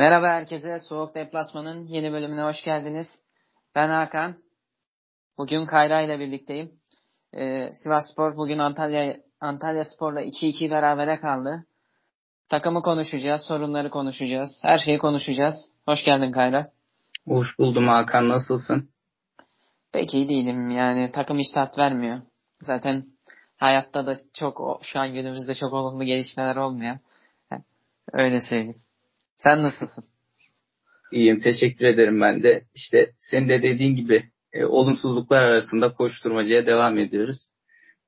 Merhaba herkese, Soğuk Deplasman'ın yeni bölümüne hoş geldiniz. Ben Hakan. Bugün Kayra ile birlikteyim. Sivasspor bugün Antalyaspor'la 2-2 berabere kaldı. Takımı konuşacağız, sorunları konuşacağız, her şeyi konuşacağız. Hoş geldin Kayra. Hoş buldum Hakan, nasılsın? Pek iyi değilim, yani takım hiç tat vermiyor. Zaten hayatta da şu an günümüzde çok olumlu gelişmeler olmuyor. Öyle söyleyeyim. Sen nasılsın? İyiyim, teşekkür ederim ben de. İşte senin de dediğin gibi olumsuzluklar arasında koşturmacaya devam ediyoruz.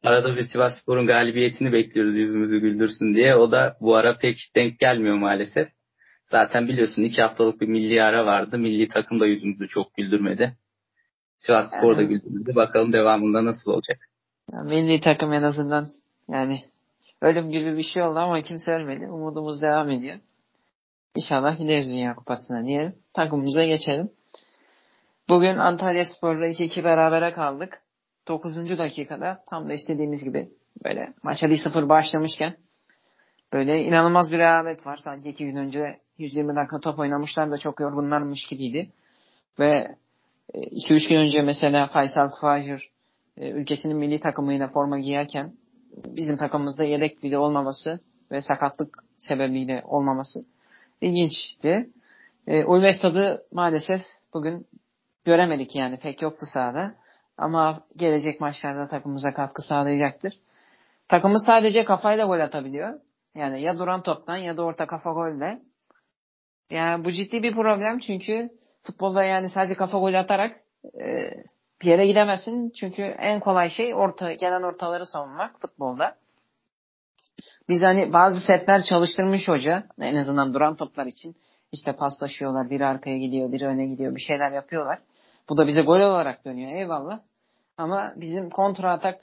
Arada bir Sivasspor'un galibiyetini bekliyoruz yüzümüzü güldürsün diye. O da bu ara pek denk gelmiyor maalesef. Zaten biliyorsun 2 haftalık bir milli ara vardı. Milli takım da yüzümüzü çok güldürmedi. Sivasspor da güldürmedi. Bakalım devamında nasıl olacak? Ya, milli takım en azından yani ölüm gibi bir şey oldu ama kimse ölmedi. Umudumuz devam ediyor. İnşallah gideriz Dünya Kupası'na diyelim. Takımımıza geçelim. Bugün Antalyaspor'la 2-2 berabere kaldık. 9. dakikada tam da istediğimiz gibi böyle maça 1-0 başlamışken böyle inanılmaz bir rehavet var. Sanki 2 gün önce 120 dakika top oynamışlar da çok yorgunlarmış gibiydi. Ve 2-3 gün önce mesela Faysal Fajur ülkesinin milli takımıyla forma giyerken bizim takımımızda yedek bile olmaması ve sakatlık sebebiyle olmaması İlginçti. Ulvestad'ı maalesef bugün göremedik, yani pek yoktu sahada. Ama gelecek maçlarda takımımıza katkı sağlayacaktır. Takımımız sadece kafayla gol atabiliyor. Yani ya duran toptan ya da orta kafa golle. Yani bu ciddi bir problem çünkü futbolda yani sadece kafa golü atarak bir yere gidemezsin. Çünkü en kolay şey gelen ortaları savunmak futbolda. Biz hani bazı setler çalıştırmış hoca. En azından duran toplar için. İşte paslaşıyorlar. Biri arkaya gidiyor, biri öne gidiyor. Bir şeyler yapıyorlar. Bu da bize gol olarak dönüyor. Eyvallah. Ama bizim kontra atak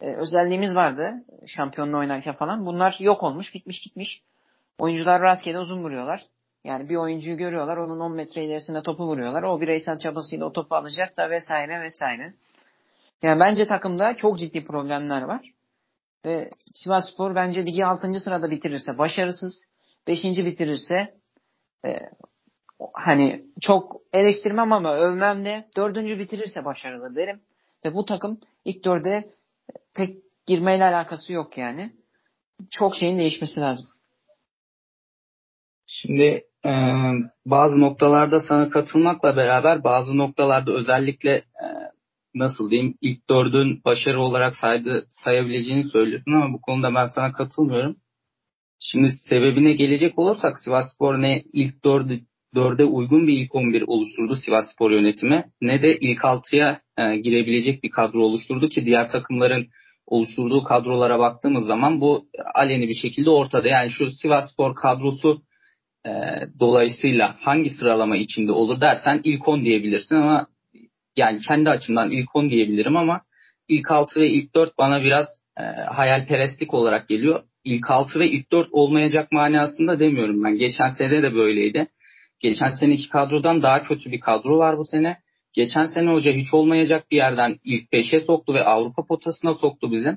özelliğimiz vardı. Şampiyonla oynarken falan. Bunlar yok olmuş. Gitmiş. Oyuncular rastgele uzun vuruyorlar. Yani bir oyuncuyu görüyorlar. Onun 10 metre ilerisinde topu vuruyorlar. O bireysel çabasıyla o topu alacak da vesaire. Yani bence takımda çok ciddi problemler var. Ve Sivasspor bence ligi 6. sırada bitirirse başarısız, 5. bitirirse hani çok eleştirmem ama övmem de 4. bitirirse başarılı derim. Ve bu takım ilk 4'e pek girmeyle alakası yok yani. Çok şeyin değişmesi lazım. Şimdi bazı noktalarda sana katılmakla beraber bazı noktalarda özellikle nasıl diyeyim ilk 4'ün başarı olarak sayabileceğini söylüyorsun ama bu konuda ben sana katılmıyorum. Şimdi sebebine gelecek olursak Sivasspor ne ilk 4'e uygun bir ilk 11 oluşturdu Sivasspor yönetimi ne de ilk 6'ya girebilecek bir kadro oluşturdu ki diğer takımların oluşturduğu kadrolara baktığımız zaman bu aleni bir şekilde ortada. Yani şu Sivasspor kadrosu dolayısıyla hangi sıralama içinde olur dersen ilk 10 diyebilirsin ama yani kendi açımdan ilk 10 diyebilirim ama ilk 6 ve ilk 4 bana biraz hayalperestlik olarak geliyor. İlk 6 ve ilk 4 olmayacak manasında demiyorum ben. Geçen sene de böyleydi. Geçen seneki kadrodan daha kötü bir kadro var bu sene. Geçen sene hoca hiç olmayacak bir yerden ilk 5'e soktu ve Avrupa potasına soktu bizi.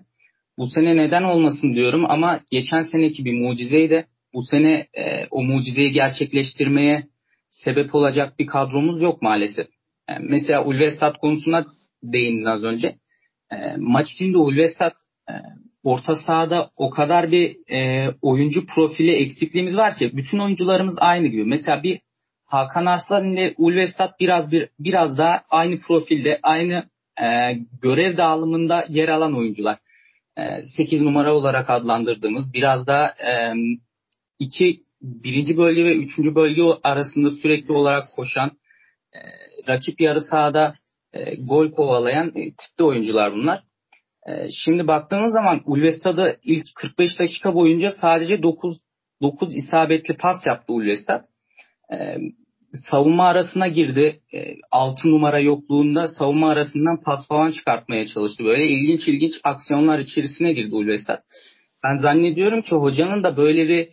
Bu sene neden olmasın diyorum ama geçen seneki bir mucizeyi de bu sene o mucizeyi gerçekleştirmeye sebep olacak bir kadromuz yok maalesef. Mesela Ulvestad konusuna değindin az önce. Maç içinde Ulvestad orta sahada o kadar bir oyuncu profili eksikliğimiz var ki bütün oyuncularımız aynı gibi. Mesela bir Hakan Arslan ile Ulvestad biraz daha aynı profilde, aynı görev dağılımında yer alan oyuncular. 8 numara olarak adlandırdığımız biraz daha 1. bölge ve 3. bölge arasında sürekli olarak koşan rakip yarı sahada gol kovalayan tipte oyuncular bunlar. Şimdi baktığınız zaman Ulvestad'ı ilk 45 dakika boyunca sadece 9 isabetli pas yaptı Ulvestad. Savunma arasına girdi. 6 numara yokluğunda savunma arasından pas falan çıkartmaya çalıştı. Böyle ilginç aksiyonlar içerisine girdi Ulvestad. Ben zannediyorum ki hocanın da böyle bir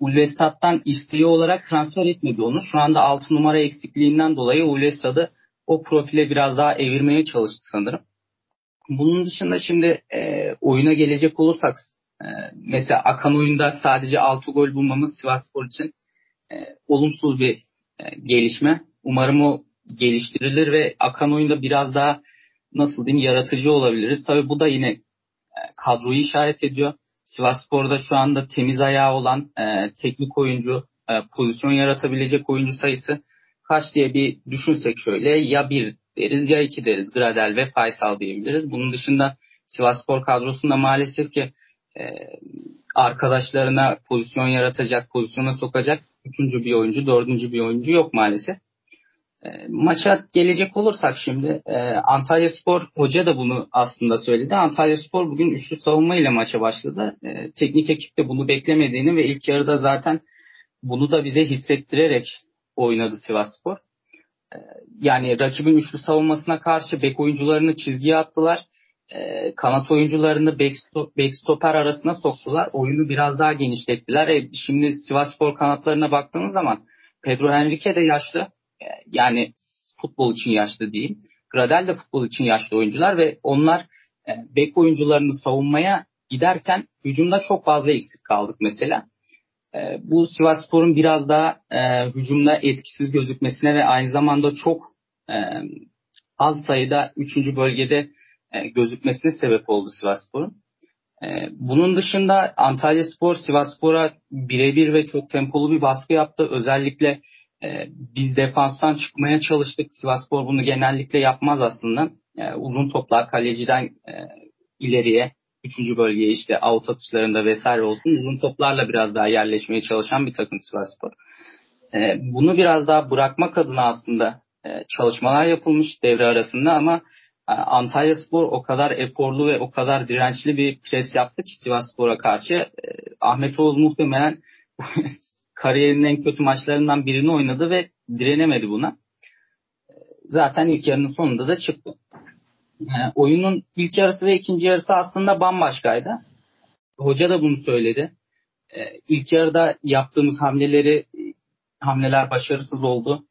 Ulvestad'dan isteği olarak transfer etmedi onu. Şu anda 6 numara eksikliğinden dolayı Ulvestad'ı o profile biraz daha evirmeye çalıştı sanırım. Bunun dışında şimdi oyuna gelecek olursak mesela akan oyunda sadece 6 gol bulmamız Sivasspor için olumsuz bir gelişme. Umarım o geliştirilir ve akan oyunda biraz daha nasıl diyeyim yaratıcı olabiliriz. Tabii bu da yine kadroyu işaret ediyor. Sivasspor'da şu anda temiz ayağı olan teknik oyuncu, pozisyon yaratabilecek oyuncu sayısı kaç diye bir düşünsek şöyle ya 1 deriz ya 2 deriz. Gradel ve Faysal diyebiliriz. Bunun dışında Sivasspor kadrosunda maalesef ki arkadaşlarına pozisyon yaratacak, pozisyona sokacak 3. bir oyuncu, 4. bir oyuncu yok maalesef. Maça gelecek olursak şimdi Antalyaspor hoca da bunu aslında söyledi. Antalyaspor bugün üçlü savunma ile maça başladı. Teknik ekip de bunu beklemediğini ve ilk yarıda zaten bunu da bize hissettirerek oynadı Sivasspor. Yani rakibin üçlü savunmasına karşı bek oyuncularını çizgiye attılar. Kanat oyuncularını backstoper arasına soktular. Oyunu biraz daha genişlettiler. Şimdi Sivasspor kanatlarına baktığınız zaman Pedro Henrique de yaşlı. Yani futbol için yaşlı diyeyim. Gradel de futbol için yaşlı oyuncular ve onlar bek oyuncularını savunmaya giderken hücumda çok fazla eksik kaldık mesela. Bu Sivasspor'un biraz daha hücumda etkisiz gözükmesine ve aynı zamanda çok az sayıda 3. bölgede gözükmesine sebep oldu Sivasspor'un. Bunun dışında Antalyaspor Sivasspor'a birebir ve çok tempolu bir baskı yaptı. Özellikle biz defanstan çıkmaya çalıştık. Sivasspor bunu genellikle yapmaz aslında. Uzun toplar kaleciden ileriye 3. bölgeye işte out atışlarında vesaire olsun. Uzun toplarla biraz daha yerleşmeye çalışan bir takım Sivasspor. Bunu biraz daha bırakmak adına aslında çalışmalar yapılmış devre arasında ama Antalyaspor o kadar eforlu ve o kadar dirençli bir pres yaptı ki Sivasspor'a karşı. Ahmet Oğuz muhtemelen kariyerinin en kötü maçlarından birini oynadı ve direnemedi buna. Zaten ilk yarının sonunda da çıktı. Oyunun ilk yarısı ve ikinci yarısı aslında bambaşkaydı. Hoca da bunu söyledi. İlk yarıda yaptığımız hamleler başarısız oldu.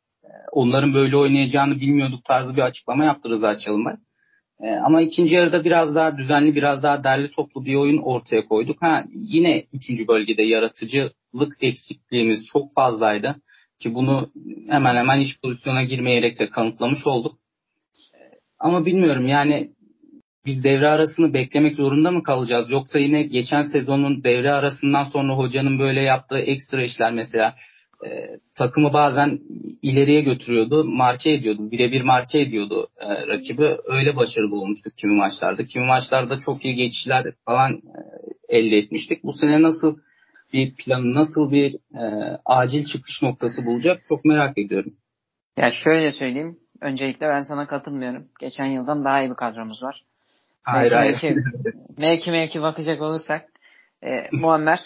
Onların böyle oynayacağını bilmiyorduk tarzı bir açıklama yaptı Rıza Çalımbay. Ama ikinci yarıda biraz daha düzenli, biraz daha derli toplu bir oyun ortaya koyduk. Yine 3. bölgede yaratıcılık eksikliğimiz çok fazlaydı. Ki bunu hemen hemen hiç pozisyona girmeyerek de kanıtlamış olduk. Ama bilmiyorum yani biz devre arasını beklemek zorunda mı kalacağız? Yoksa yine geçen sezonun devre arasından sonra hocanın böyle yaptığı ekstra işler mesela takımı bazen ileriye götürüyordu, marke ediyordu. Birebir marke ediyordu rakibi. Öyle başarılı olmuştuk kimi maçlarda. Kimi maçlarda çok iyi geçişler falan elde etmiştik. Bu sene nasıl bir planı, nasıl bir acil çıkış noktası bulacak çok merak ediyorum. Ya şöyle söyleyeyim. Öncelikle ben sana katılmıyorum. Geçen yıldan daha iyi bir kadromuz var. Hayır. Mevki bakacak olursak Muammer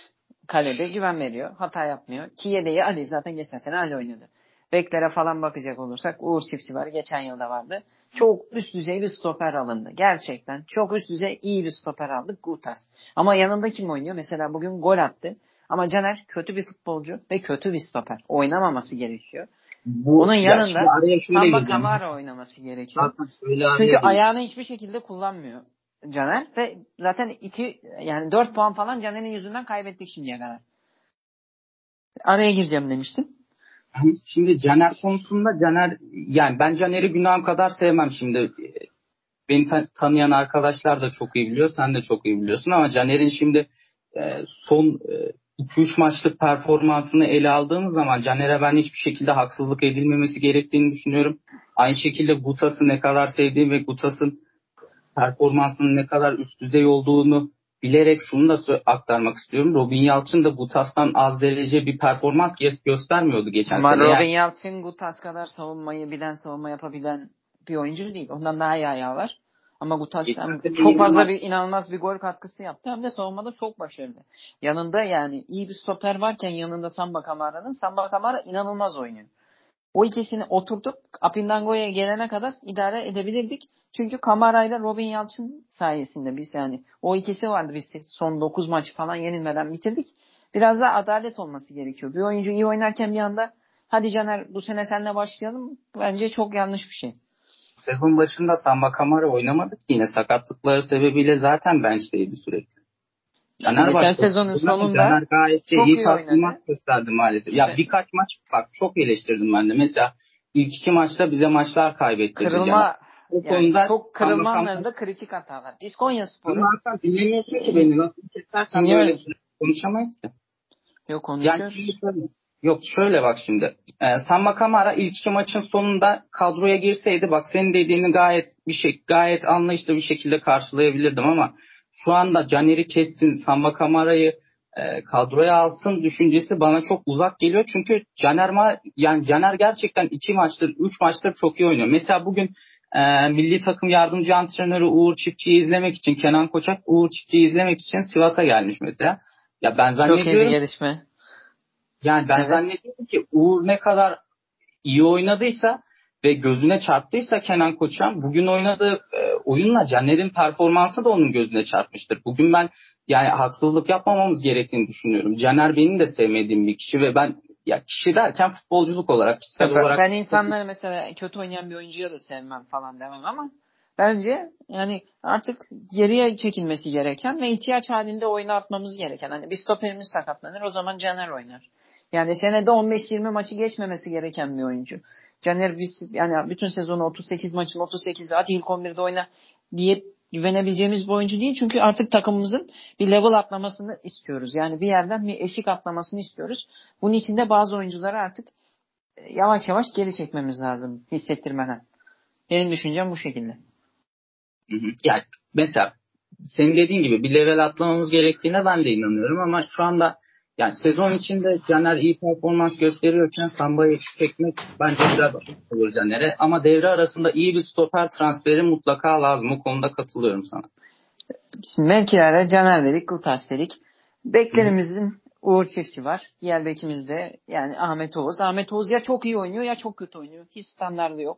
kalede güven veriyor. Hata yapmıyor. Kiye'yi Ali zaten geçen sene Ali oynadı. Beklere falan bakacak olursak Uğur Çiftçi var. Geçen yılda vardı. Çok üst düzey bir stoper alındı. Gerçekten çok üst düzey iyi bir stoper aldık. Gutas. Ama yanında kim oynuyor? Mesela bugün gol attı. Ama Caner kötü bir futbolcu ve kötü bir stoper. Oynamaması gerekiyor. Bunun yanında Samba Kamara oynaması gerekiyor. Çünkü ayağını hiçbir şekilde kullanmıyor Caner ve zaten 4 puan falan Caner'in yüzünden kaybettik şimdiye kadar. Araya gireceğim demiştin. Şimdi Caner konusunda yani ben Caner'i günahım kadar sevmem şimdi. Beni tanıyan arkadaşlar da çok iyi biliyor, sen de çok iyi biliyorsun ama Caner'in şimdi son 2-3 maçlık performansını ele aldığımız zaman Caner'e ben hiçbir şekilde haksızlık edilmemesi gerektiğini düşünüyorum. Aynı şekilde Gutas'ı ne kadar sevdiğim ve Gutas'ın performansının ne kadar üst düzey olduğunu bilerek şunu da aktarmak istiyorum. Robin Yalçın da Gutas'tan az derece bir performans göstermiyordu geçen sene. Ama Robin Yalçın Gutas kadar savunmayı bilen, savunma yapabilen bir oyuncu değil. Ondan daha iyi ayağı var. Ama Gutas çok fazla bir inanılmaz bir gol katkısı yaptı. Hem de savunmada çok başarılı. Yanında yani iyi bir stoper varken yanında Samba Kamara'nın. Samba Kamara inanılmaz oynuyor. O ikisini oturtup Apindango'ya gelene kadar idare edebilirdik. Çünkü Kamara ile Robin Yalçın sayesinde biz yani o ikisi vardı biz son 9 maçı falan yenilmeden bitirdik. Biraz da adalet olması gerekiyor. Bir oyuncu iyi oynarken bir anda hadi Caner bu sene seninle başlayalım bence çok yanlış bir şey. Sezon başında Samba Kamara oynamadı ki yine sakatlıkları sebebiyle zaten bench'teydi sürekli. Geçen sezonun sonunda çok iyi performans gösterdi maalesef. Ya evet. Birkaç maç bak çok eleştirdim ben de. Mesela ilk iki maçta bize maçlar kaybettirdi. Kırılma yani çok kırılma anlarında kritik hatalar. Diskonyaspor'u dinlemiyorsun ki beni. Nasıl kesersen böyle konuşamayız ki. Yok konuşuyoruz. Yani, yok şöyle bak şimdi. Samba Kamara ilk iki maçın sonunda kadroya girseydi bak senin dediğini gayet anlayışlı bir şekilde karşılayabilirdim ama şu anda Caner'i kessin, Samba Kamara'yı kadroya alsın düşüncesi bana çok uzak geliyor. Çünkü Caner gerçekten 2 maçtır, 3 maçtır çok iyi oynuyor. Mesela bugün milli takım yardımcı antrenörü Uğur Çiftçi'yi izlemek için, Kenan Koçak Uğur Çiftçi'yi izlemek için Sivas'a gelmiş mesela. Ya ben zannediyorum. Çok iyi bir gelişme. Yani ben zannediyorum ki Uğur ne kadar iyi oynadıysa ve gözüne çarptıysa Kenan Koçak'ın bugün oynadığı oyunla Caner'in performansı da onun gözüne çarpmıştır. Bugün ben yani haksızlık yapmamamız gerektiğini düşünüyorum. Caner benim de sevmediğim bir kişi ve ben ya kişi derken futbolculuk olarak, kişisel olarak. Ben insanları mesela kötü oynayan bir oyuncuya da sevmem falan demem ama bence yani artık geriye çekilmesi gereken ve ihtiyaç halinde oynatmamız gereken. Hani bir stoperimiz sakatlanır o zaman Caner oynar. Yani senede 15-20 maçı geçmemesi gereken bir oyuncu. Caner biz yani bütün sezonu 38 maçın 38'i hadi ilk 11'de oyna diye güvenebileceğimiz bir oyuncu değil. Çünkü artık takımımızın bir level atlamasını istiyoruz. Yani bir yerden bir eşik atlamasını istiyoruz. Bunun için de bazı oyuncuları artık yavaş yavaş geri çekmemiz lazım hissettirmeden. Benim düşüncem bu şekilde. Yani mesela senin dediğin gibi bir level atlamamız gerektiğine ben de inanıyorum ama şu anda yani sezon içinde Caner iyi performans gösteriyorken Samba'yı çekmek bence güzel olur Caner'e. Ama devre arasında iyi bir stoper transferi mutlaka lazım. Bu konuda katılıyorum sana. Şimdi mevkilere Caner dedik, Gutas dedik. Beklerimizin Uğur Çiftçi var. Diğer bekimizde yani Ahmet Oğuz. Ahmet Oğuz ya çok iyi oynuyor ya çok kötü oynuyor. Hiç standardı yok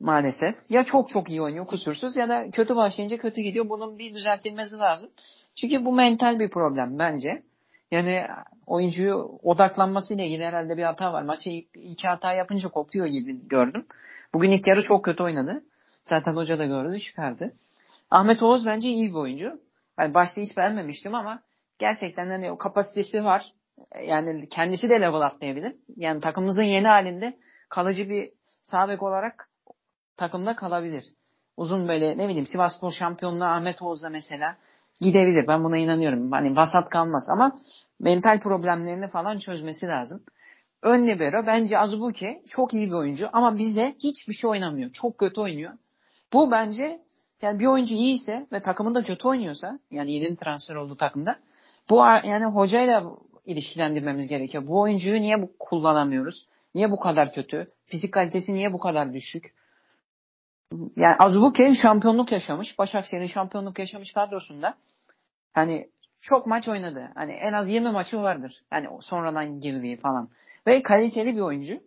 maalesef. Ya çok çok iyi oynuyor kusursuz ya da kötü başlayınca kötü gidiyor. Bunun bir düzeltilmesi lazım. Çünkü bu mental bir problem bence. Yani oyuncuyu odaklanmasıyla ilgili herhalde bir hata var. Maçı iki hata yapınca kopuyor gibi gördüm. Bugün ilk yarı çok kötü oynadı. Zaten hoca da gördü çıkardı. Ahmet Oğuz bence iyi bir oyuncu. Yani başta hiç beğenmemiştim ama gerçekten hani o kapasitesi var. Yani kendisi de level atlayabilir. Yani takımımızın yeni halinde kalıcı bir sağ bek olarak takımda kalabilir. Uzun böyle ne bileyim Sivasspor şampiyonluğu Ahmet Oğuz'la mesela gidebilir. Ben buna inanıyorum. Hani vasat kalmaz ama mental problemlerini falan çözmesi lazım. Ön libero bence Azubuike çok iyi bir oyuncu ama bize hiçbir şey oynamıyor. Çok kötü oynuyor. Bu bence yani bir oyuncu iyiyse ve takımında kötü oynuyorsa yani yeni transfer olduğu takımda bu yani hocayla ilişkilendirmemiz gerekiyor. Bu oyuncuyu niye kullanamıyoruz? Niye bu kadar kötü? Fizik kalitesi niye bu kadar düşük? Yani Azubuike şampiyonluk yaşamış. Başakşehir'in şampiyonluk yaşamış kadrosunda. Hani çok maç oynadı. Hani en az 20 maçı vardır. Yani sonradan girdiği falan. Ve kaliteli bir oyuncu.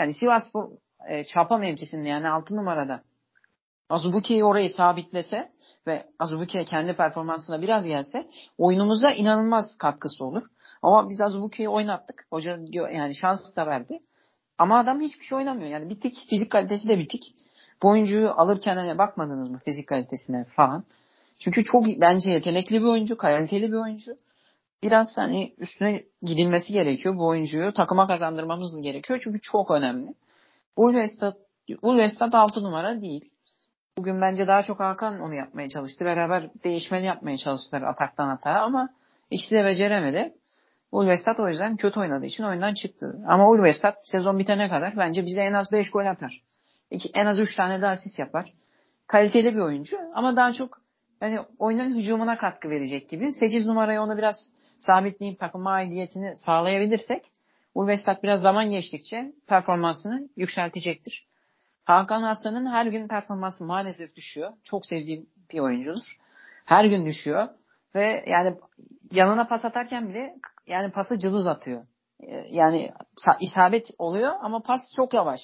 Yani Sivasspor Çapa mevkisinde yani 6 numarada Azubuike'yi orayı sabitlese ve Azubuike kendi performansına biraz gelse oyunumuza inanılmaz katkısı olur. Ama biz Azubuike'yi oynattık. Hoca yani şans da verdi. Ama adam hiçbir şey oynamıyor. Yani bitik. Fizik kalitesi de bitik. Bu oyuncuyu alırken hani bakmadınız mı fizik kalitesine falan. Çünkü çok bence yetenekli bir oyuncu, kaliteli bir oyuncu. Biraz hani üstüne gidilmesi gerekiyor. Bu oyuncuyu takıma kazandırmamız gerekiyor. Çünkü çok önemli. Ulvestad 6 numara değil. Bugün bence daha çok Hakan onu yapmaya çalıştı. Beraber değişmeli yapmaya çalıştılar ataktan atağa ama ikisi de beceremedi. Ulvestad o yüzden kötü oynadığı için oyundan çıktı. Ama Ulvestad sezon bitene kadar bence bize en az 5 gol atar. En az 3 tane daha asist yapar. Kaliteli bir oyuncu ama daha çok yani oyunun hücumuna katkı verecek gibi. 8 numarayı onu biraz sabitleyip takıma aidiyetini sağlayabilirsek Ulvestad biraz zaman geçtikçe performansını yükseltecektir. Hakan Arslan'ın her gün performansı maalesef düşüyor. Çok sevdiğim bir oyuncudur. Her gün düşüyor ve yani yanına pas atarken bile yani pası cılız atıyor. Yani isabet oluyor ama pas çok yavaş.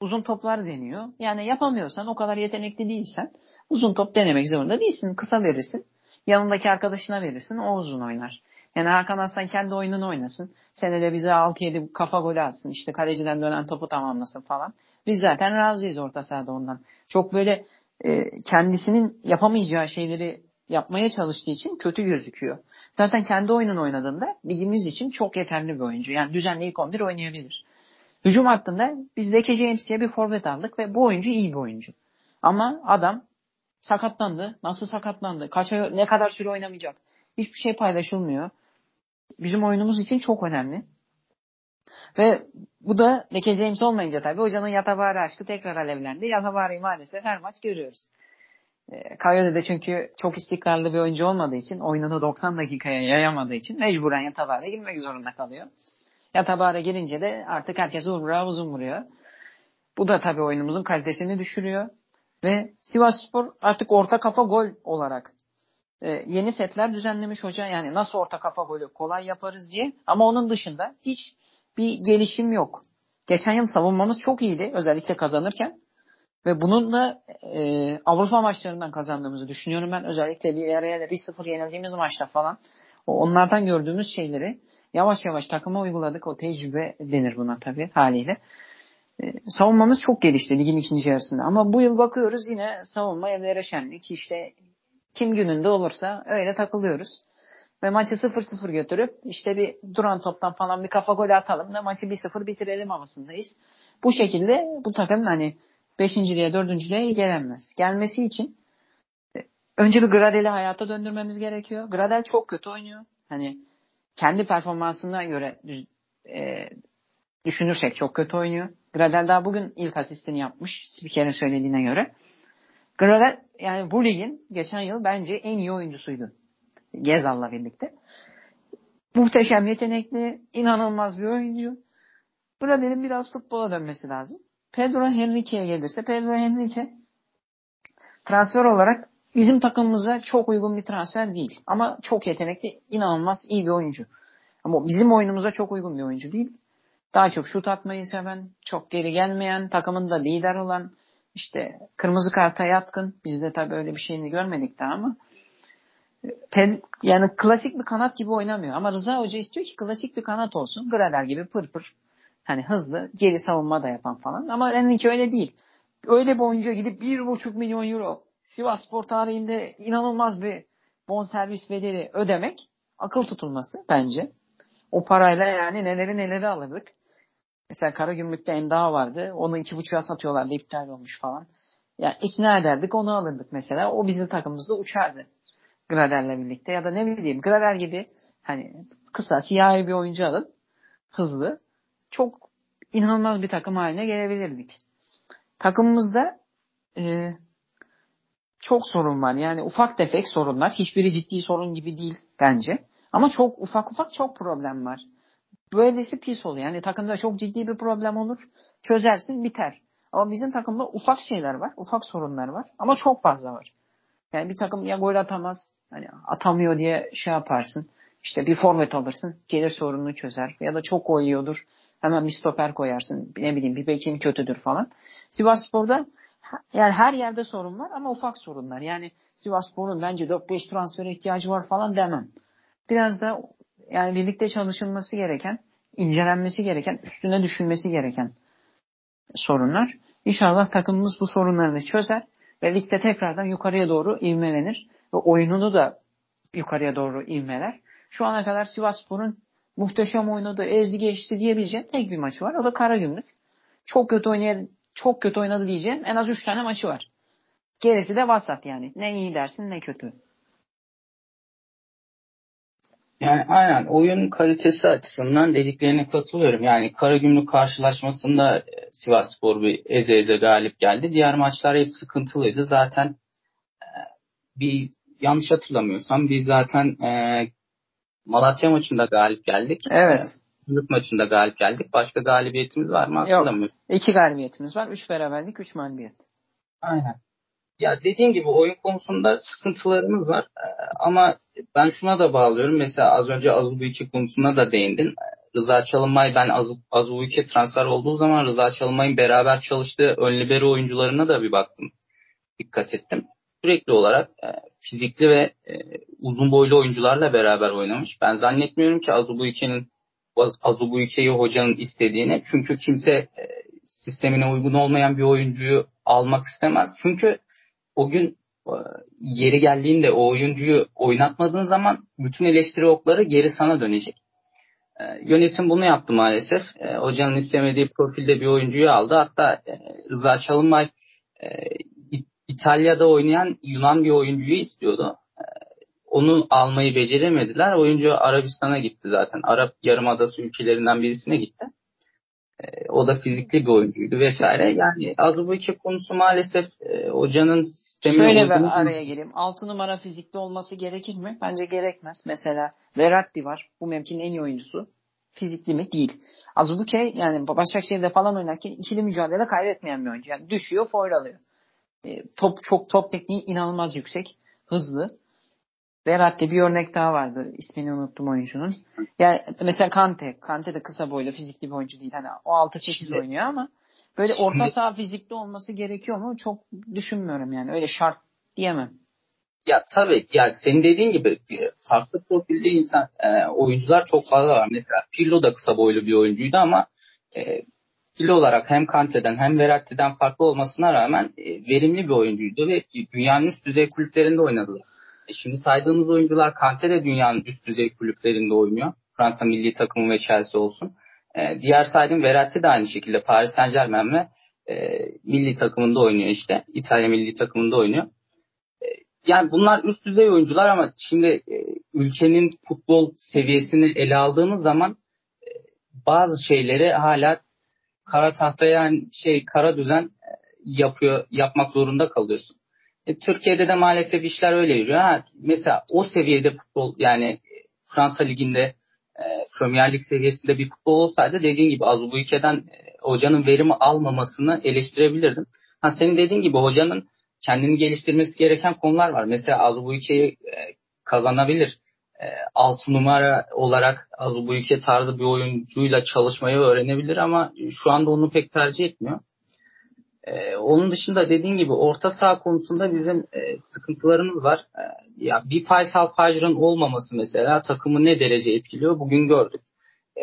Uzun toplar deniyor. Yani yapamıyorsan o kadar yetenekli değilsen uzun top denemek zorunda değilsin. Kısa verirsin. Yanındaki arkadaşına verirsin. O uzun oynar. Yani Hakan Arslan kendi oyununu oynasın. Senede bize 6-7 kafa golü atsın. İşte kaleciden dönen topu tamamlasın falan. Biz zaten razıyız orta sahada ondan. Çok böyle kendisinin yapamayacağı şeyleri yapmaya çalıştığı için kötü gözüküyor. Zaten kendi oyununu oynadığında ligimiz için çok yeterli bir oyuncu. Yani düzenli ilk 11 oynayabilir. Hücum hattında biz Leje Jenkins'e bir forvet aldık ve bu oyuncu iyi bir oyuncu. Ama adam sakatlandı. Nasıl sakatlandı? Ne kadar süre oynamayacak? Hiçbir şey paylaşılmıyor. Bizim oyunumuz için çok önemli. Ve bu da Leje Jenkins olmayınca tabii hocanın Yatabari aşkı tekrar alevlendi. Yatabari'yi maalesef her maç görüyoruz. Kayode de çünkü çok istikrarlı bir oyuncu olmadığı için, oyununu 90 dakikaya yayamadığı için mecburen Yatabari'ye girmek zorunda kalıyor. Yatabari'ye girince de artık herkes Uğur'a uzun vuruyor. Bu da tabii oyunumuzun kalitesini düşürüyor. Ve Sivasspor artık orta kafa gol olarak yeni setler düzenlemiş hoca. Yani nasıl orta kafa golü kolay yaparız diye. Ama onun dışında hiç bir gelişim yok. Geçen yıl savunmamız çok iyiydi. Özellikle kazanırken. Ve bunun da Avrupa maçlarından kazandığımızı düşünüyorum ben. Özellikle bir araya da 1-0 yenildiğimiz maçta falan. Onlardan gördüğümüz şeyleri yavaş yavaş takıma uyguladık. O tecrübe denir buna tabii haliyle. Savunmamız çok gelişti ligin ikinci yarısında. Ama bu yıl bakıyoruz yine savunma evlere şenlik. İşte kim gününde olursa öyle takılıyoruz. Ve maçı 0-0 götürüp işte bir duran toptan falan bir kafa golü atalım da maçı 1-0 bitirelim havasındayız. Bu şekilde bu takım hani 5.liğe 4.liğe gelemez. Gelmesi için önce bir Gradel'i hayata döndürmemiz gerekiyor. Gradel çok kötü oynuyor. Hani kendi performansına göre düşünürsek çok kötü oynuyor. Gradel daha bugün ilk asistini yapmış. Spiker'in söylediğine göre. Gradel yani bu ligin geçen yıl bence en iyi oyuncusuydu. Gezal'la birlikte. Muhteşem yetenekli, inanılmaz bir oyuncu. Gradel'in biraz futbola dönmesi lazım. Pedro Henrique'ye gelirse Pedro Henrique transfer olarak bizim takımımıza çok uygun bir transfer değil. Ama çok yetenekli, inanılmaz iyi bir oyuncu. Ama bizim oyunumuza çok uygun bir oyuncu değil. Daha çok şut atmayı seven, çok geri gelmeyen, takımında lider olan, işte kırmızı karta yatkın. Biz de tabii öyle bir şeyini görmedik daha ama. Yani klasik bir kanat gibi oynamıyor. Ama Rıza Hoca istiyor ki klasik bir kanat olsun. Gradel gibi pır. Hani hızlı, geri savunma da yapan falan. Ama Henrique öyle değil. Öyle bir oyuncuya gidip 1,5 milyon euro Sivasspor tarihinde inanılmaz bir bonservis bedeli ödemek akıl tutulması bence. O parayla yani neleri alırdık. Mesela Karagümrük'te Endağ vardı. Onu 2,5'a satıyorlardı. İptal olmuş falan. Yani ikna ederdik. Onu alırdık mesela. O bizim takımımızda uçardı. Gradel'le birlikte. Ya da ne bileyim Gradel gibi hani kısa siyahi bir oyuncu alıp hızlı çok inanılmaz bir takım haline gelebilirdik. Takımımızda çok sorun var. Yani ufak tefek sorunlar. Hiçbiri ciddi sorun gibi değil bence. Ama çok ufak çok problem var. Böylesi pis oluyor. Yani takımda çok ciddi bir problem olur. Çözersin biter. Ama bizim takımda ufak şeyler var. Ufak sorunlar var. Ama çok fazla var. Yani bir takım ya gol atamaz. Hani atamıyor diye şey yaparsın. İşte bir forvet alırsın. Gelir sorununu çözer. Ya da çok gol yiyordur. Hemen bir stoper koyarsın. Ne bileyim bir bekin kötüdür falan. Sivasspor'da yani her yerde sorun var ama ufak sorunlar. Yani Sivasspor'un bence 4-5 transfere ihtiyacı var falan demem. Biraz da yani birlikte çalışılması gereken, incelenmesi gereken, üstüne düşünmesi gereken sorunlar. İnşallah takımımız bu sorunlarını çözer ve ligde tekrardan yukarıya doğru ivmelenir ve oyununu da yukarıya doğru ivmeler. Şu ana kadar Sivasspor'un muhteşem oynadı, ezdi geçti diyebileceğin tek bir maçı var. O da Karagümrük. Çok kötü oynadı diyeceğim. En az 3 tane maçı var. Gerisi de vasat yani. Ne iyi dersin ne kötü. Yani aynen oyun kalitesi açısından dediklerine katılıyorum. Yani Karagümrük karşılaşmasında Sivasspor bir eze galip geldi. Diğer maçlar hep sıkıntılıydı. Zaten bir yanlış hatırlamıyorsam biz zaten Malatya maçında galip geldik. Evet. Büyük maçında galip geldik. Başka galibiyetimiz var mı? Yok. 2 galibiyetimiz var. 3 beraberlik, 3 mağlubiyet. Aynen. Ya dediğim gibi oyun konusunda sıkıntılarımız var. Ama ben şuna da bağlıyorum. Mesela az önce Azubuike konusuna da değindin. Rıza Çalımbay ben Azubuike transfer olduğu zaman Rıza Çalımbay'ın beraber çalıştığı ön libero oyuncularına da bir baktım. Dikkat ettim. Sürekli olarak fizikli ve uzun boylu oyuncularla beraber oynamış. Ben zannetmiyorum ki Azubuike'yi hocanın istediğini. Çünkü kimse sistemine uygun olmayan bir oyuncuyu almak istemez. Çünkü o gün yeri geldiğinde o oyuncuyu oynatmadığın zaman bütün eleştiri okları geri sana dönecek. Yönetim bunu yaptı maalesef. Hocanın istemediği profilde bir oyuncuyu aldı. Hatta Rıza Çalımbay İtalya'da oynayan Yunan bir oyuncuyu istiyordu. Onu almayı beceremediler. Oyuncu Arabistan'a gitti zaten. Arap Yarımadası ülkelerinden birisine gitti. O da fizikli bir oyuncuydu vesaire. Yani Azubuike konusu maalesef hocanın sistemi... Şöyle ben araya gireyim. 6 numara fizikli olması gerekir mi? Bence gerekmez. Mesela Verratti var. Bu mevkinin en iyi oyuncusu. Fizikli mi? Değil. Azubuike yani Başakşehir'de falan oynarken ikili mücadele kaybetmeyen bir oyuncu. Yani düşüyor, foul alıyor. Top tekniği inanılmaz yüksek. Hızlı. Verratti bir örnek daha vardı. İsmini unuttum oyuncunun. Yani mesela Kante. Kante de kısa boylu, fizikli bir oyuncu değil. Hani o 6-8 oynuyor ama böyle orta saha fizikli olması gerekiyor mu? Çok düşünmüyorum yani. Öyle şart diyemem. Ya tabii. Yani senin dediğin gibi farklı profilde oyuncular çok fazla var. Mesela Pirlo da kısa boylu bir oyuncuydu ama stil olarak hem Kante'den hem Verratti'den farklı olmasına rağmen verimli bir oyuncuydu ve dünyanın üst düzey kulüplerinde oynadılar. Şimdi saydığımız oyuncular, Kante de dünyanın üst düzey kulüplerinde oynuyor. Fransa milli takımı ve Chelsea olsun. Diğer saydığım Verratti de aynı şekilde Paris Saint-Germain ve milli takımında oynuyor işte. İtalya milli takımında oynuyor. Yani bunlar üst düzey oyuncular ama şimdi ülkenin futbol seviyesini ele aldığımız zaman bazı şeyleri hala kara tahtaya, yani kara düzen yapmak zorunda kalıyorsun. Türkiye'de de maalesef işler öyle yürüyor. Mesela o seviyede futbol, yani Fransa Ligi'nde Premier Lig seviyesinde bir futbol olsaydı dediğin gibi Azubuike'den hocanın verimi almamasını eleştirebilirdim. Senin dediğin gibi hocanın kendini geliştirmesi gereken konular var. Mesela Azubuike'yi kazanabilir. 6 numara olarak Azubuike tarzı bir oyuncuyla çalışmayı öğrenebilir ama şu anda onu pek tercih etmiyor. Onun dışında dediğin gibi orta saha konusunda bizim sıkıntılarımız var. Ya bir Faysal Fajur'un olmaması mesela takımı ne derece etkiliyor bugün gördük.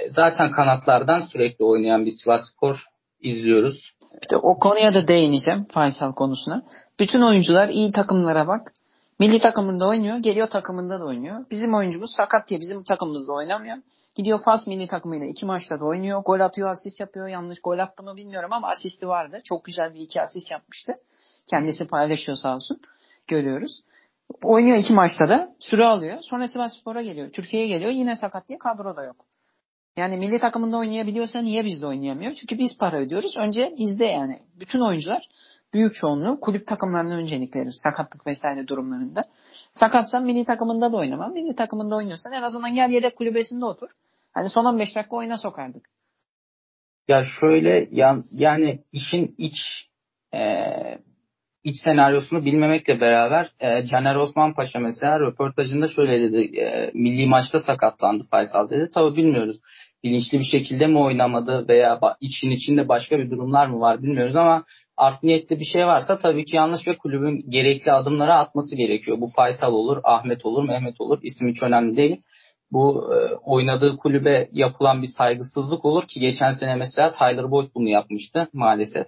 Zaten kanatlardan sürekli oynayan bir Sivasspor izliyoruz. Bir de o konuya da değineceğim, Faysal konusuna. Bütün oyuncular iyi takımlara bak. Milli takımında oynuyor, geliyor takımında da oynuyor. Bizim oyuncumuz sakat diye bizim takımımızda oynamıyor. Gidiyor Fas milli takımıyla 2 maçta da oynuyor. Gol atıyor, asist yapıyor. Yanlış gol attı mı bilmiyorum ama asisti vardı. Çok güzel bir 2 asist yapmıştı. Kendisi paylaşıyor sağ olsun. Görüyoruz. Oynuyor 2 maçta da. Süre alıyor. Sonra Sivasspor'a geliyor. Türkiye'ye geliyor. Yine sakat diye kadroda yok. Yani milli takımında oynayabiliyorsa niye bizde oynayamıyor? Çünkü biz para ödüyoruz. Önce bizde yani. Bütün oyuncular büyük çoğunluğu kulüp takımlarının öncelik verir. Sakatlık vesaire durumlarında. Sakatsan milli takımında da oynamam. Milli takımında oynuyorsan en azından gel yedek kulübesinde otur. Hani son 15 dakika oyuna sokardık. Ya şöyle yani işin iç senaryosunu bilmemekle beraber Caner Osman Paşa mesela röportajında şöyle dedi. Milli maçta sakatlandı Faysal dedi. Tabii bilmiyoruz. Bilinçli bir şekilde mi oynamadı veya işin içinde başka bir durumlar mı var bilmiyoruz ama art niyetli bir şey varsa tabii ki yanlış ve kulübün gerekli adımları atması gerekiyor. Bu Faysal olur, Ahmet olur, Mehmet olur. İsim hiç önemli değil. Bu oynadığı kulübe yapılan bir saygısızlık olur ki geçen sene mesela Tyler Boyd bunu yapmıştı maalesef.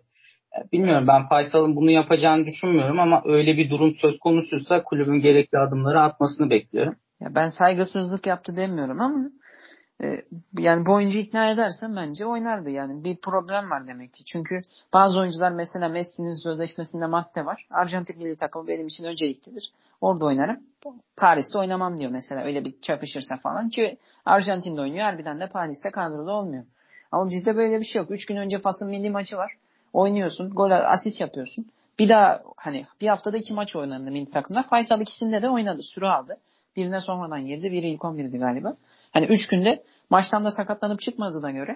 Bilmiyorum, ben Faysal'ın bunu yapacağını düşünmüyorum ama öyle bir durum söz konusuysa kulübün gerekli adımları atmasını bekliyorum. Ya ben saygısızlık yaptı demiyorum ama yani bu oyuncu ikna edersen bence oynardı. Yani bir problem var demek ki. Çünkü bazı oyuncular mesela Messi'nin sözleşmesinde madde var. Arjantin milli takımı benim için önceliklidir. Orada oynarım. Paris'te oynamam diyor mesela. Öyle bir çakışırsa falan ki Arjantin'de oynuyor. Harbiden de Paris'te kadroda olmuyor. Ama bizde böyle bir şey yok. 3 gün önce Fas'ın milli maçı var. Oynuyorsun. Gol, asist yapıyorsun. Bir daha hani bir haftada 2 maç oynandı milli takımda. Faysal ikisinde de oynadı. Süre aldı. Birine sonradan girdi. Biri ilk 11'di galiba. Hani 3 günde maçtan da sakatlanıp çıkmadığına göre.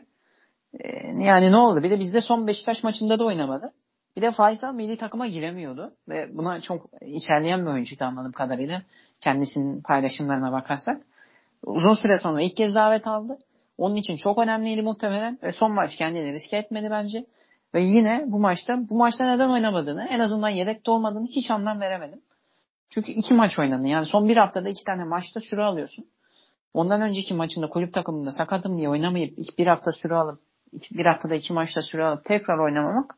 Yani ne oldu? Bir de bizde son Beşiktaş maçında da oynamadı. Bir de Faysal milli takıma giremiyordu. Ve buna çok içerleyen bir oyuncuydu anladığım kadarıyla. Kendisinin paylaşımlarına bakarsak. Uzun süre sonra ilk kez davet aldı. Onun için çok önemliydi muhtemelen. Ve son maç kendini riske etmedi bence. Ve yine bu maçta neden oynamadığını, en azından yedekte olmadığını hiç anlam veremedim. Çünkü 2 maç oynadın. Yani son bir haftada 2 tane maçta süre alıyorsun. Ondan önceki maçında kulüp takımında sakatım diye oynamayıp bir haftada 2 maçta süre alıp tekrar oynamamak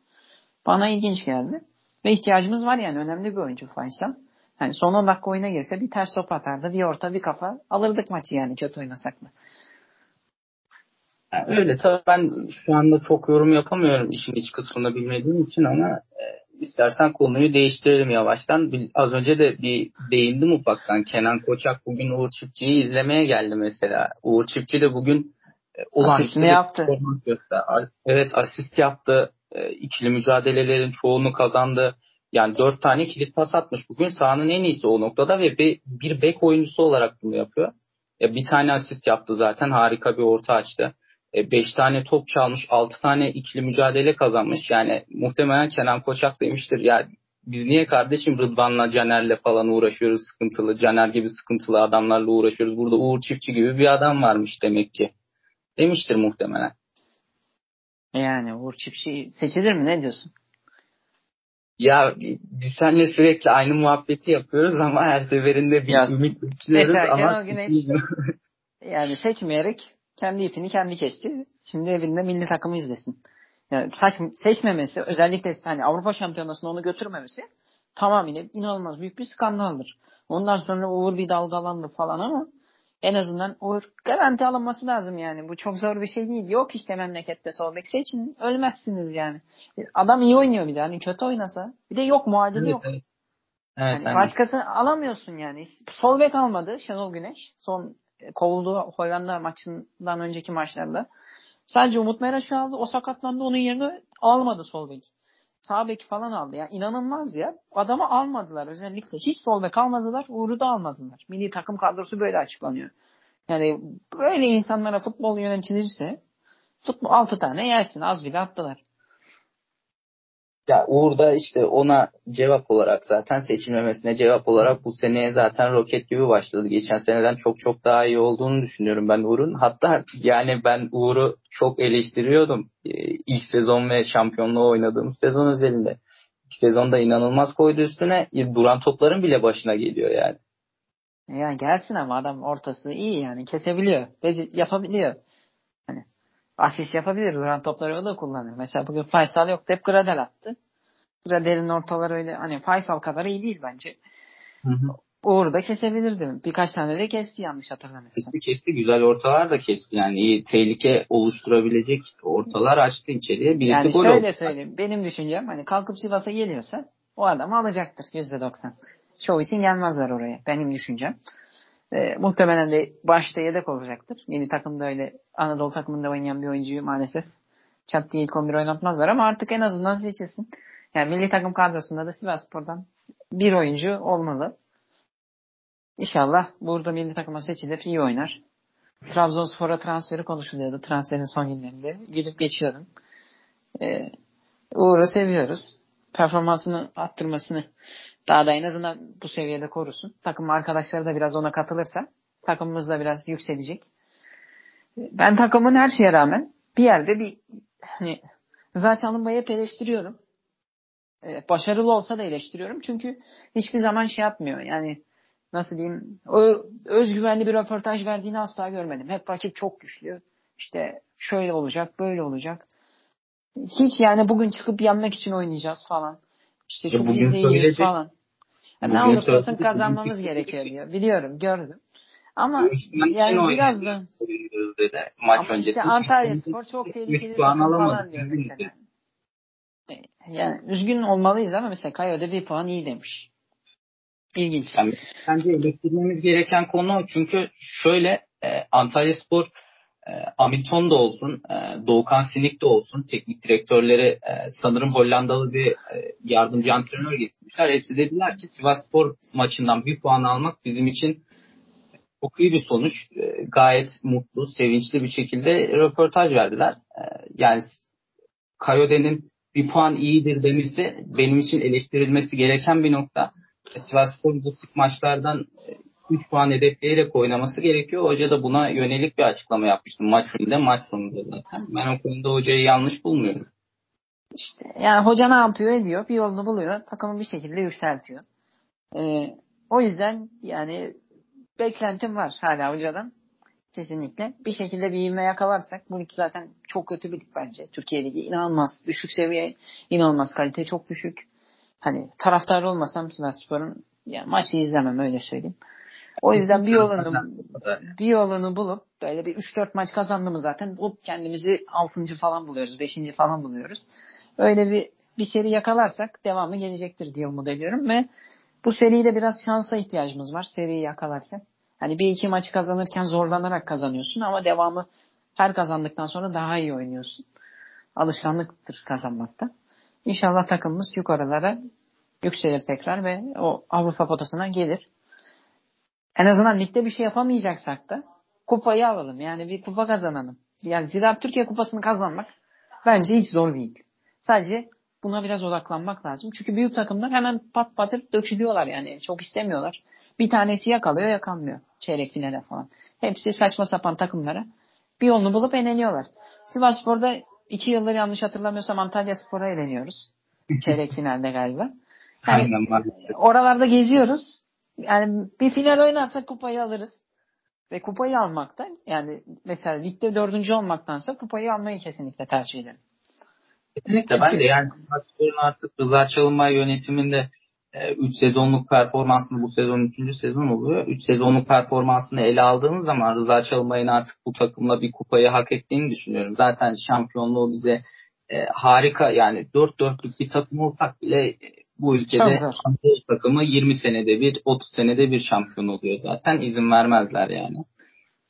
bana ilginç geldi. Ve ihtiyacımız var yani. Önemli bir oyuncu Faysal. Hani son 10 dakika oyuna girse bir ters top atardı, bir orta, bir kafa alırdık maçı yani kötü oynasak mı? Yani öyle tabii, ben şu anda çok yorum yapamıyorum işin iç kısmını bilmediğim için ama istersen konuyu değiştirelim yavaştan. Az önce de bir değindim ufaktan. Kenan Koçak bugün Uğur Çiftçi'yi izlemeye geldi mesela. Uğur Çiftçi de bugün asistini yaptı. Evet, asist yaptı. İkili mücadelelerin çoğunu kazandı. Yani 4 tane kilit pas atmış bugün. Sahanın en iyisi o noktada ve bir bek oyuncusu olarak bunu yapıyor. Bir tane asist yaptı zaten. Harika bir orta açtı. 5 tane top çalmış, 6 tane ikili mücadele kazanmış. Yani muhtemelen Kenan Koçak demiştir. Ya biz niye kardeşim Rıdvan'la, Caner'le falan uğraşıyoruz sıkıntılı. Caner gibi sıkıntılı adamlarla uğraşıyoruz. Burada Uğur Çiftçi gibi bir adam varmış demek ki. Demiştir muhtemelen. Yani Uğur Çiftçi seçilir mi? Ne diyorsun? Ya biz seninle sürekli aynı muhabbeti yapıyoruz ama her seferinde bir ümit düşünüyoruz. Mesela Güneş yani seçmeyerek kendi ipini kendi kesti. Şimdi evinde milli takımı izlesin. Yani seçmemesi, özellikle hani Avrupa Şampiyonası'na onu götürmemesi tamamıyla inanılmaz büyük bir skandaldır. Ondan sonra Uğur bir dalgalandı falan ama en azından Uğur garanti alınması lazım yani. Bu çok zor bir şey değil. Yok işte memlekette Solbek seçin, ölmezsiniz yani. Adam iyi oynuyor bir de. Hani kötü oynasa. Bir de yok, muadili yok. Evet. Evet, yani başkasını alamıyorsun yani. Solbek almadı Şenol Güneş. Son kovulduğu Hollanda maçından önceki maçlarda. Sadece Umut Meraş'ı aldı. O sakatlandı. Onun yerine almadı Solbek'i. Sağ beki falan aldı. Yani inanılmaz ya. Adamı almadılar özellikle. Hiç sol bek almadılar. Uğur'u da almadılar. Milli takım kadrosu böyle açıklanıyor. Yani böyle insanlara futbol yönetilirse futbol 6 tane yersin. Az bile attılar. Ya Uğur da işte ona cevap olarak, zaten seçilmemesine cevap olarak bu seneye zaten roket gibi başladı. Geçen seneden çok daha iyi olduğunu düşünüyorum ben Uğur'un. Hatta yani ben Uğur'u çok eleştiriyordum. İlk sezon ve şampiyonluğu oynadığımız sezon özelinde. İlk sezonda inanılmaz koydu üstüne. Duran topların bile başına geliyor yani. Ya gelsin ama adam ortası iyi yani. Kesebiliyor. Yapabiliyor. Asist yapabilir. Duran topları o da kullanır. Mesela bugün Faysal yoktu. Hep Gradel attı. Gradel'in ortaları öyle hani Faysal kadar iyi değil bence. Hı. Uğur da kesebilirdi. Birkaç tane de kesti yanlış hatırlamıyorsam. Kesti. Güzel ortalar da kesti. Yani iyi tehlike oluşturabilecek ortalar açtı içeriye. Birisi yani gol oldu. Yani şöyle söyleyeyim. Benim düşüncem hani kalkıp Sivas'a geliyorsa o adamı alacaktır %90. Şov için gelmezler oraya. Benim düşüncem. Muhtemelen de başta yedek olacaktır. Yeni takımda öyle Anadolu takımında oynayan bir oyuncuyu maalesef çat diye ilk 11 oynatmazlar ama artık en azından seçilsin. Yani milli takım kadrosunda da Sivasspor'dan bir oyuncu olmalı. İnşallah burada milli takıma seçilip iyi oynar. Trabzonspor'a transferi konuşuluyordu. Transferin son günlerinde. Gülüp geçiyordum. Uğur'u seviyoruz. Performansını arttırmasını daha da en azından bu seviyede korusun. Takım arkadaşları da biraz ona katılırsa takımımız da biraz yükselecek. Ben takımın her şeye rağmen bir yerde bir hani Rıza Çalımbay'ı hep eleştiriyorum. Başarılı olsa da eleştiriyorum. Çünkü hiçbir zaman şey yapmıyor. Yani nasıl diyeyim, o özgüvenli bir röportaj verdiğini asla görmedim. Hep rakip çok güçlü. İşte şöyle olacak, böyle olacak. Hiç yani bugün çıkıp yanmak için oynayacağız falan. İşte çok izleyeceğiz falan. Yani ne olursa olsun kazanmamız gerekiyor diyor. Biliyorum, gördüm. Ama yani biraz da maç öncesi işte Antalyaspor çok tehlikeli falan diyor mesela. Yani üzgün olmalıyız ama mesela Kayode bir puan iyi demiş. İlginç. Yani, bence eleştirmemiz gereken konu o. Çünkü şöyle Antalyaspor Hamilton da olsun, Doğukan Sinik de olsun, teknik direktörleri sanırım Hollandalı bir yardımcı antrenör getirmişler. Hepsi dediler ki Sivasspor maçından bir puan almak bizim için çok iyi bir sonuç. Gayet mutlu, sevinçli bir şekilde röportaj verdiler. Yani Kayode'nin bir puan iyidir demesi benim için eleştirilmesi gereken bir nokta. Sivasspor bu sık maçlardan 3 puan hedefleyerek oynaması gerekiyor. Hoca da buna yönelik bir açıklama yapmıştım. Maç sonunda zaten. Ben o konuda hocayı yanlış bulmuyorum. İşte yani hoca ne yapıyor ediyor. Bir yolunu buluyor. Takımı bir şekilde yükseltiyor. O yüzden yani beklentim var hala hocadan. Kesinlikle. Bir şekilde bir ivme yakalarsak, bu iki zaten çok kötü bir lig bence. Türkiye Ligi inanılmaz düşük seviye, inanılmaz kalite çok düşük. Hani taraftar olmasam Sivasspor'un Yani maçı izlemem, öyle söyleyeyim. O yüzden bir yolunu bulup böyle bir 3-4 maç kazandım zaten. Hop, kendimizi 6. falan buluyoruz, 5. falan buluyoruz. Öyle bir seri yakalarsak devamı gelecektir diye umut ediyorum ve bu seriyle biraz şansa ihtiyacımız var seriyi yakalarken. Hani bir iki maçı kazanırken zorlanarak kazanıyorsun ama devamı her kazandıktan sonra daha iyi oynuyorsun. Alışkanlıktır kazanmakta. İnşallah takımımız yukarılara yükselir tekrar ve o Avrupa potasına gelir. En azından ligde bir şey yapamayacaksak da kupayı alalım. Yani bir kupa kazanalım. Yani Ziraat Türkiye Kupası'nı kazanmak bence hiç zor değil. Sadece buna biraz odaklanmak lazım. Çünkü büyük takımlar hemen pat patır dökülüyorlar yani. Çok istemiyorlar. Bir tanesi yakalıyor, yakalmıyor. Çeyrek finale falan. Hepsi saçma sapan takımlara bir yolunu bulup eleniyorlar. Sivasspor'da 2 yıldır yanlış hatırlamıyorsam Antalyaspor'a eleniyoruz. Çeyrek finalde galiba. Yani aynen, oralarda geziyoruz. Yani bir final oynarsak kupayı alırız. Ve kupayı almakta, yani mesela ligde 4. olmaktansa kupayı almayı kesinlikle tercih ederim. Kesinlikle. Ben de yani Sivasspor'un artık Rıza Çalımbay yönetiminde 3 sezonluk performansını, bu sezon 3. sezon oluyor. 3 sezonluk performansını ele aldığımız zaman Rıza Çalınbay'ın artık bu takımla bir kupayı hak ettiğini düşünüyorum. Zaten şampiyonluğu bize harika, yani 4-4'lük bir takım olsak bile bu ülkede Antalya takımı 20 senede bir, 30 senede bir şampiyon oluyor zaten. İzin vermezler yani.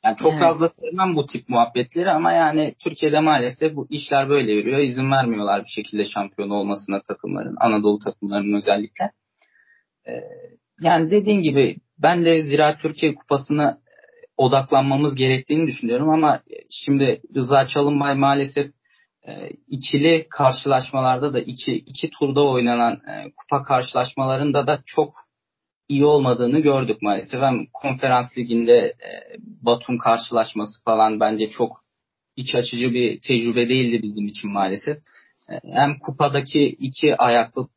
Yani çok fazla sevmem bu tip muhabbetleri ama yani Türkiye'de maalesef bu işler böyle yürüyor. İzin vermiyorlar bir şekilde şampiyon olmasına takımların, Anadolu takımlarının özellikle. Yani dediğim gibi ben de Ziraat Türkiye Kupası'na odaklanmamız gerektiğini düşünüyorum ama şimdi Rıza Çalınbay maalesef ikili karşılaşmalarda da iki turda oynanan kupa karşılaşmalarında da çok iyi olmadığını gördük maalesef. Hem Konferans Ligi'nde Batum karşılaşması falan bence çok iç açıcı bir tecrübe değildi bizim için maalesef. Hem kupadaki iki ayaklı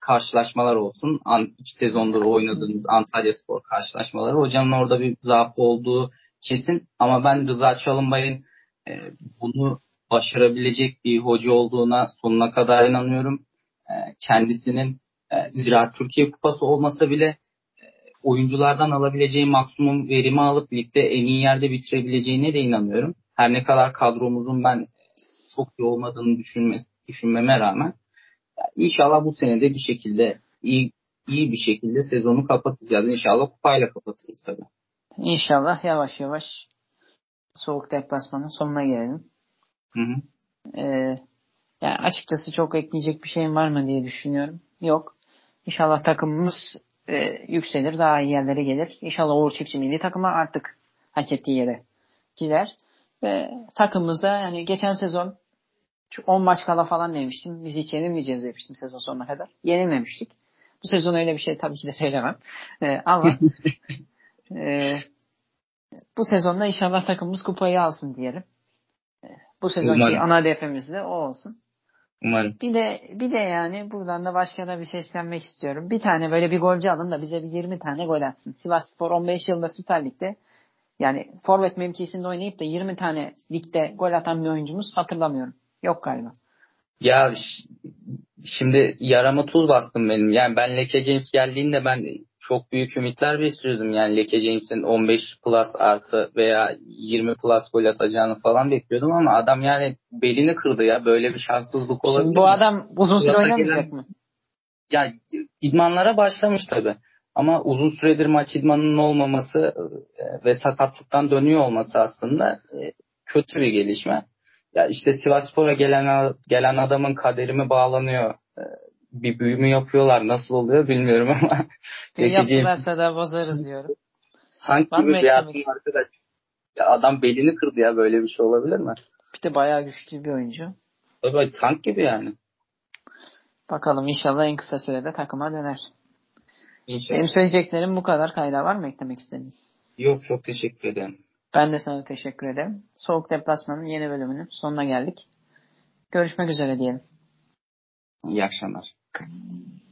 karşılaşmalar olsun. 2 sezondur oynadığımız Antalyaspor karşılaşmaları. Hocanın orada bir zaafı olduğu kesin ama ben Rıza Çalınbay'ın bunu başarabilecek bir hoca olduğuna sonuna kadar inanıyorum. Kendisinin Ziraat Türkiye Kupası olmasa bile oyunculardan alabileceği maksimum verimi alıp ligde en iyi yerde bitirebileceğine de inanıyorum. Her ne kadar kadromuzun ben çok iyi olmadığını düşünmeme rağmen İnşallah bu senede bir şekilde iyi bir şekilde sezonu kapatacağız. İnşallah kupayla kapatırız tabii. İnşallah yavaş yavaş soğuk deplasmanın sonuna gelelim. Hı. Yani açıkçası çok ekleyecek bir şeyim var mı diye düşünüyorum. Yok. İnşallah takımımız yükselir, daha iyi yerlere gelir. İnşallah Uğur Çiftçi milli takıma artık hak ettiği yere gider. Ve takımımızda yani geçen sezon 10 maç kala falan demiştim. Biz hiç yenilmeyeceğiz demiştim sezon sonuna kadar. Yenilmemiştik. Bu sezon öyle bir şey tabii ki de söylemem. Ama bu sezonda inşallah takımımız kupayı alsın diyelim. Bu sezonki umarım ana hedefimiz de o olsun. Umarım. Bir de yani buradan da başkana bir seslenmek istiyorum. Bir tane böyle bir golcü alın da bize bir 20 tane gol atsın. Sivasspor 15 yılda Süper Lig'de yani forvet mevkisinde oynayıp da 20 tane ligde gol atan bir oyuncumuz hatırlamıyorum. Yok galiba. Ya şimdi yarama tuz bastım benim. Yani ben Leje Jenkins geldiğinde ben çok büyük ümitler besliyordum. Yani Leje Jenkins'in 15 plus artı veya 20 plus gol atacağını falan bekliyordum ama adam yani belini kırdı ya. Böyle bir şanssızlık olabilir. Şimdi bu adam uzun süre oynamayacak mı? Ya idmanlara başlamış tabii. Ama uzun süredir maç idmanının olmaması ve sakatlıktan dönüyor olması aslında kötü bir gelişme. Ya işte Sivasspor'a gelen adamın kaderi mi bağlanıyor? Bir büyü mü yapıyorlar? Nasıl oluyor bilmiyorum ama. Yaptılarsa da bozarız diyorum. Sanki bir hayatım arkadaş. Ya adam belini kırdı ya, böyle bir şey olabilir mi? Bir de bayağı güçlü bir oyuncu. Tabii tank gibi yani. Bakalım inşallah en kısa sürede takıma döner. İnşallah. Benim söyleyeceklerim bu kadar. Kayra, var mı eklemek istediğin? Yok, çok teşekkür ederim. Ben de sana teşekkür ederim. Soğuk Deplasman'ın yeni bölümünün sonuna geldik. Görüşmek üzere diyelim. İyi akşamlar.